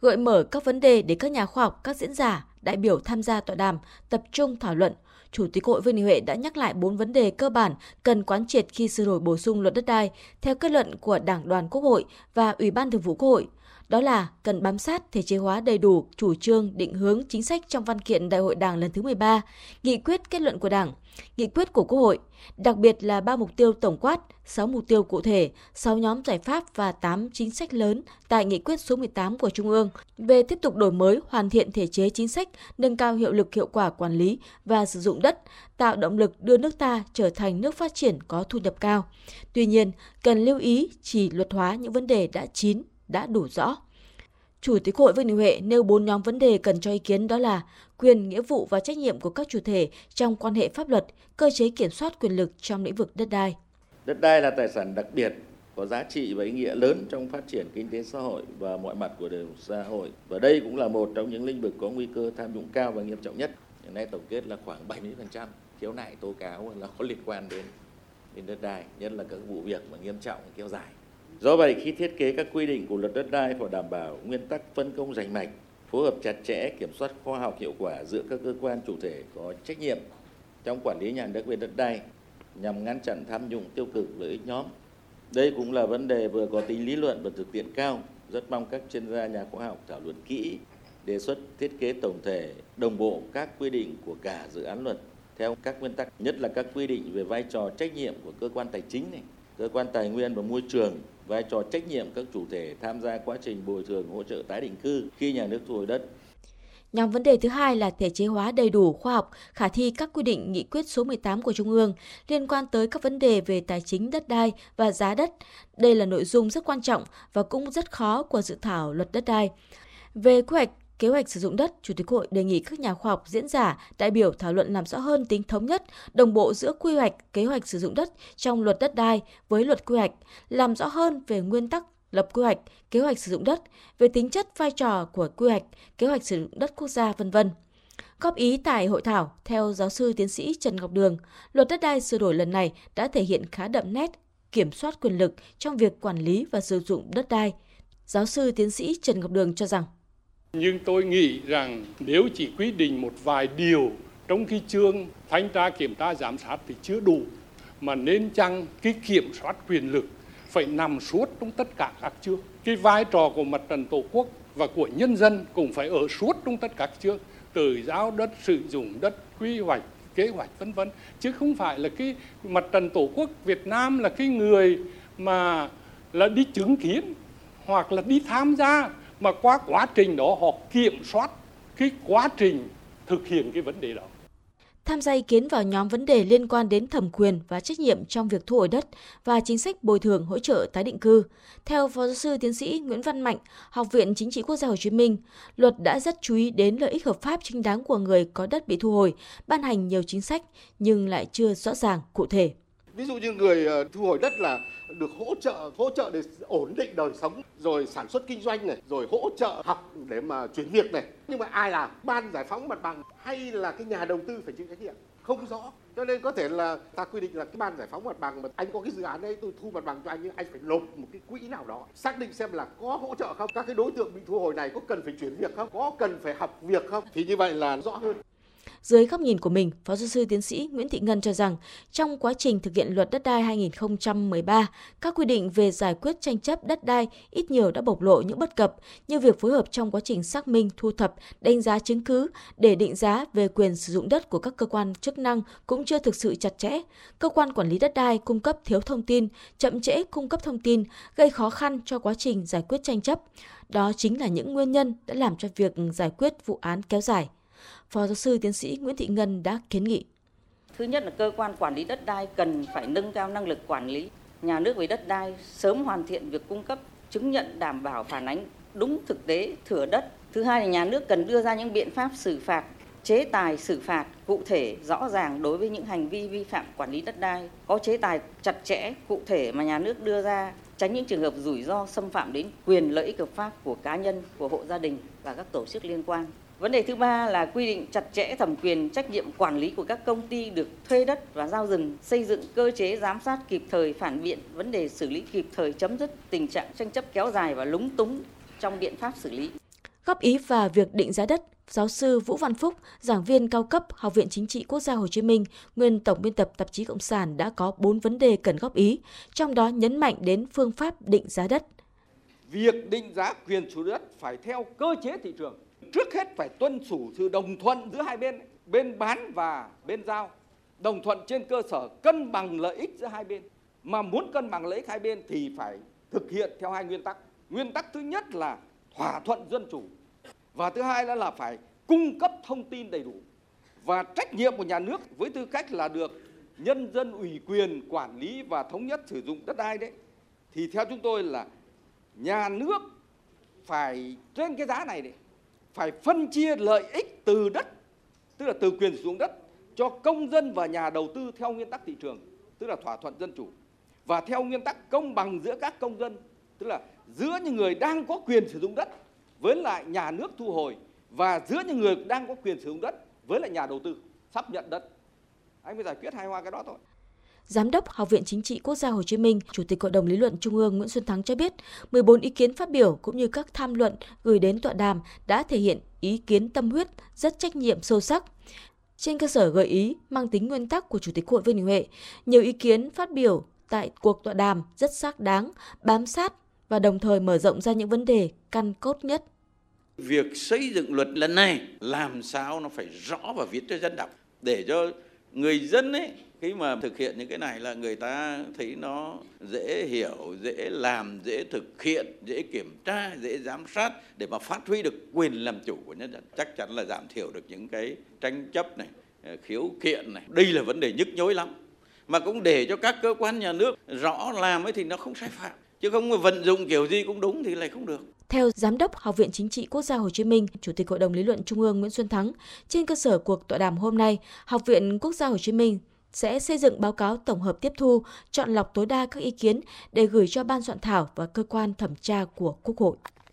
gợi mở các vấn đề để các nhà khoa học, các diễn giả, đại biểu tham gia tọa đàm tập trung thảo luận. Chủ tịch Hội Vương Đình Huệ đã nhắc lại 4 vấn đề cơ bản cần quán triệt khi sửa đổi bổ sung luật đất đai theo kết luận của Đảng đoàn Quốc hội và Ủy ban Thường vụ Quốc hội. Đó là cần bám sát thể chế hóa đầy đủ chủ trương, định hướng, chính sách trong văn kiện Đại hội Đảng lần thứ 13, nghị quyết kết luận của Đảng, nghị quyết của Quốc hội, đặc biệt là 3 mục tiêu tổng quát, 6 mục tiêu cụ thể, 6 nhóm giải pháp và 8 chính sách lớn tại nghị quyết số 18 của Trung ương về tiếp tục đổi mới, hoàn thiện thể chế chính sách, nâng cao hiệu lực hiệu quả quản lý và sử dụng đất, tạo động lực đưa nước ta trở thành nước phát triển có thu nhập cao. Tuy nhiên, cần lưu ý chỉ luật hóa những vấn đề đã chín, đã đủ rõ. Chủ tịch Hội Vương Đình Huệ nêu 4 nhóm vấn đề cần cho ý kiến, đó là quyền, nghĩa vụ và trách nhiệm của các chủ thể trong quan hệ pháp luật, cơ chế kiểm soát quyền lực trong lĩnh vực đất đai. Đất đai là tài sản đặc biệt có giá trị và ý nghĩa lớn trong phát triển kinh tế xã hội và mọi mặt của đời xã hội. Và đây cũng là một trong những lĩnh vực có nguy cơ tham nhũng cao và nghiêm trọng nhất. Hiện nay tổng kết là khoảng 70% khiếu nại tố cáo là có liên quan đến đất đai, nhất là các vụ việc mà nghiêm trọng kéo dài. Do vậy, khi thiết kế các quy định của luật đất đai phải đảm bảo nguyên tắc phân công rành mạch, phối hợp chặt chẽ, kiểm soát khoa học hiệu quả giữa các cơ quan chủ thể có trách nhiệm trong quản lý nhà nước về đất đai nhằm ngăn chặn tham nhũng, tiêu cực, lợi ích nhóm. Đây cũng là vấn đề vừa có tính lý luận và thực tiễn cao. Rất mong các chuyên gia, nhà khoa học thảo luận kỹ, đề xuất thiết kế tổng thể, đồng bộ các quy định của cả dự án luật theo các nguyên tắc, nhất là các quy định về vai trò, trách nhiệm của cơ quan tài chính này, cơ quan tài nguyên và môi trường, vai trò trách nhiệm các chủ thể tham gia quá trình bồi thường, hỗ trợ tái định cư khi nhà nước thu hồi đất. Nhóm vấn đề thứ hai là thể chế hóa đầy đủ, khoa học, khả thi các quy định nghị quyết số 18 của Trung ương liên quan tới các vấn đề về tài chính, đất đai và giá đất. Đây là nội dung rất quan trọng và cũng rất khó của dự thảo luật đất đai. Về quy hoạch, kế hoạch sử dụng đất, Chủ tịch Hội đề nghị các nhà khoa học, diễn giả, đại biểu thảo luận làm rõ hơn tính thống nhất, đồng bộ giữa quy hoạch, kế hoạch sử dụng đất trong luật đất đai với luật quy hoạch, làm rõ hơn về nguyên tắc lập quy hoạch, kế hoạch sử dụng đất, về tính chất, vai trò của quy hoạch, kế hoạch sử dụng đất quốc gia, v.v. Góp ý tại hội thảo, theo giáo sư tiến sĩ Trần Ngọc Đường, luật đất đai sửa đổi lần này đã thể hiện khá đậm nét kiểm soát quyền lực trong việc quản lý và sử dụng đất đai. Giáo sư tiến sĩ Trần Ngọc Đường cho rằng, nhưng tôi nghĩ rằng nếu chỉ quy định một vài điều trong cái chương thanh tra, kiểm tra, giám sát thì chưa đủ, mà nên chăng cái kiểm soát quyền lực phải nằm suốt trong tất cả các chương. Cái vai trò của mặt trận tổ quốc và của nhân dân cũng phải ở suốt trong tất cả các chương, từ giao đất, sử dụng đất, quy hoạch, kế hoạch v.v. Chứ không phải là cái mặt trận tổ quốc Việt Nam là cái người mà là đi chứng kiến hoặc là đi tham gia, mà qua quá trình đó họ kiểm soát cái quá trình thực hiện cái vấn đề đó. Tham gia ý kiến vào nhóm vấn đề liên quan đến thẩm quyền và trách nhiệm trong việc thu hồi đất và chính sách bồi thường, hỗ trợ tái định cư. Theo Phó giáo sư tiến sĩ Nguyễn Văn Mạnh, Học viện Chính trị Quốc gia Hồ Chí Minh, luật đã rất chú ý đến lợi ích hợp pháp chính đáng của người có đất bị thu hồi, ban hành nhiều chính sách nhưng lại chưa rõ ràng cụ thể. Ví dụ như người thu hồi đất là được hỗ trợ để ổn định đời sống, rồi sản xuất kinh doanh này, rồi hỗ trợ học để mà chuyển việc này. Nhưng mà ai làm? Ban giải phóng mặt bằng hay là cái nhà đầu tư phải chịu trách nhiệm? Không rõ. Cho nên có thể là ta quy định là cái ban giải phóng mặt bằng mà anh có cái dự án đấy, tôi thu mặt bằng cho anh, nhưng anh phải nộp một cái quỹ nào đó, xác định xem là có hỗ trợ không, các cái đối tượng bị thu hồi này có cần phải chuyển việc không, có cần phải học việc không, thì như vậy là rõ hơn. Dưới góc nhìn của mình, Phó giáo sư tiến sĩ Nguyễn Thị Ngân cho rằng, trong quá trình thực hiện luật đất đai 2013, các quy định về giải quyết tranh chấp đất đai ít nhiều đã bộc lộ những bất cập như việc phối hợp trong quá trình xác minh, thu thập, đánh giá chứng cứ để định giá về quyền sử dụng đất của các cơ quan chức năng cũng chưa thực sự chặt chẽ. Cơ quan quản lý đất đai cung cấp thiếu thông tin, chậm trễ cung cấp thông tin, gây khó khăn cho quá trình giải quyết tranh chấp. Đó chính là những nguyên nhân đã làm cho việc giải quyết vụ án kéo dài. Phó giáo sư tiến sĩ Nguyễn Thị Ngân đã kiến nghị. Thứ nhất là cơ quan quản lý đất đai cần phải nâng cao năng lực quản lý nhà nước về đất đai, sớm hoàn thiện việc cung cấp chứng nhận đảm bảo phản ánh đúng thực tế thửa đất. Thứ hai là nhà nước cần đưa ra những biện pháp xử phạt, chế tài xử phạt cụ thể rõ ràng đối với những hành vi vi phạm quản lý đất đai, có chế tài chặt chẽ cụ thể mà nhà nước đưa ra, tránh những trường hợp rủi ro xâm phạm đến quyền lợi ích hợp pháp của cá nhân, của hộ gia đình và các tổ chức liên quan. Vấn đề thứ ba là quy định chặt chẽ thẩm quyền, trách nhiệm quản lý của các công ty được thuê đất và giao rừng, xây dựng cơ chế giám sát kịp thời, phản biện, vấn đề xử lý kịp thời, chấm dứt tình trạng tranh chấp kéo dài và lúng túng trong biện pháp xử lý. Góp ý và việc định giá đất, giáo sư Vũ Văn Phúc, giảng viên cao cấp Học viện Chính trị Quốc gia Hồ Chí Minh, nguyên tổng biên tập tạp chí Cộng sản đã có 4 vấn đề cần góp ý, trong đó nhấn mạnh đến phương pháp định giá đất. Việc định giá quyền sử dụng đất phải theo cơ chế thị trường. Trước hết phải tuân thủ sự đồng thuận giữa hai bên, bên bán và bên giao. Đồng thuận trên cơ sở cân bằng lợi ích giữa hai bên. Mà muốn cân bằng lợi ích hai bên thì phải thực hiện theo hai nguyên tắc. Nguyên tắc thứ nhất là thỏa thuận dân chủ. Và thứ hai là phải cung cấp thông tin đầy đủ. Và trách nhiệm của nhà nước với tư cách là được nhân dân ủy quyền quản lý và thống nhất sử dụng đất đai đấy. Thì theo chúng tôi là nhà nước phải trên cái giá này đấy, phải phân chia lợi ích từ đất, tức là từ quyền sử dụng đất cho công dân và nhà đầu tư theo nguyên tắc thị trường, tức là thỏa thuận dân chủ. Và theo nguyên tắc công bằng giữa các công dân, tức là giữa những người đang có quyền sử dụng đất với lại nhà nước thu hồi và giữa những người đang có quyền sử dụng đất với lại nhà đầu tư sắp nhận đất. Anh mới giải quyết hài hòa cái đó thôi. Giám đốc Học viện Chính trị Quốc gia Hồ Chí Minh, Chủ tịch Hội đồng Lý luận Trung ương Nguyễn Xuân Thắng cho biết, 14 ý kiến phát biểu cũng như các tham luận gửi đến tọa đàm đã thể hiện ý kiến tâm huyết, rất trách nhiệm sâu sắc. Trên cơ sở gợi ý mang tính nguyên tắc của Chủ tịch Hội Vương Đình Huệ, nhiều ý kiến phát biểu tại cuộc tọa đàm rất xác đáng, bám sát và đồng thời mở rộng ra những vấn đề căn cốt nhất. Việc xây dựng luật lần này làm sao nó phải rõ và viết cho dân đọc, để cho người dân ấy khi mà thực hiện những cái này là người ta thấy nó dễ hiểu, dễ làm, dễ thực hiện, dễ kiểm tra, dễ giám sát để mà phát huy được quyền làm chủ của nhân dân. Chắc chắn là giảm thiểu được những cái tranh chấp này, khiếu kiện này. Đây là vấn đề nhức nhối lắm. Mà cũng để cho các cơ quan nhà nước rõ làm ấy thì nó không sai phạm. Chứ không vận dụng kiểu gì cũng đúng thì lại không được. Theo Giám đốc Học viện Chính trị Quốc gia Hồ Chí Minh, Chủ tịch Hội đồng Lý luận Trung ương Nguyễn Xuân Thắng, trên cơ sở cuộc tọa đàm hôm nay, Học viện Quốc gia Hồ Chí Minh sẽ xây dựng báo cáo tổng hợp tiếp thu, chọn lọc tối đa các ý kiến để gửi cho ban soạn thảo và cơ quan thẩm tra của Quốc hội.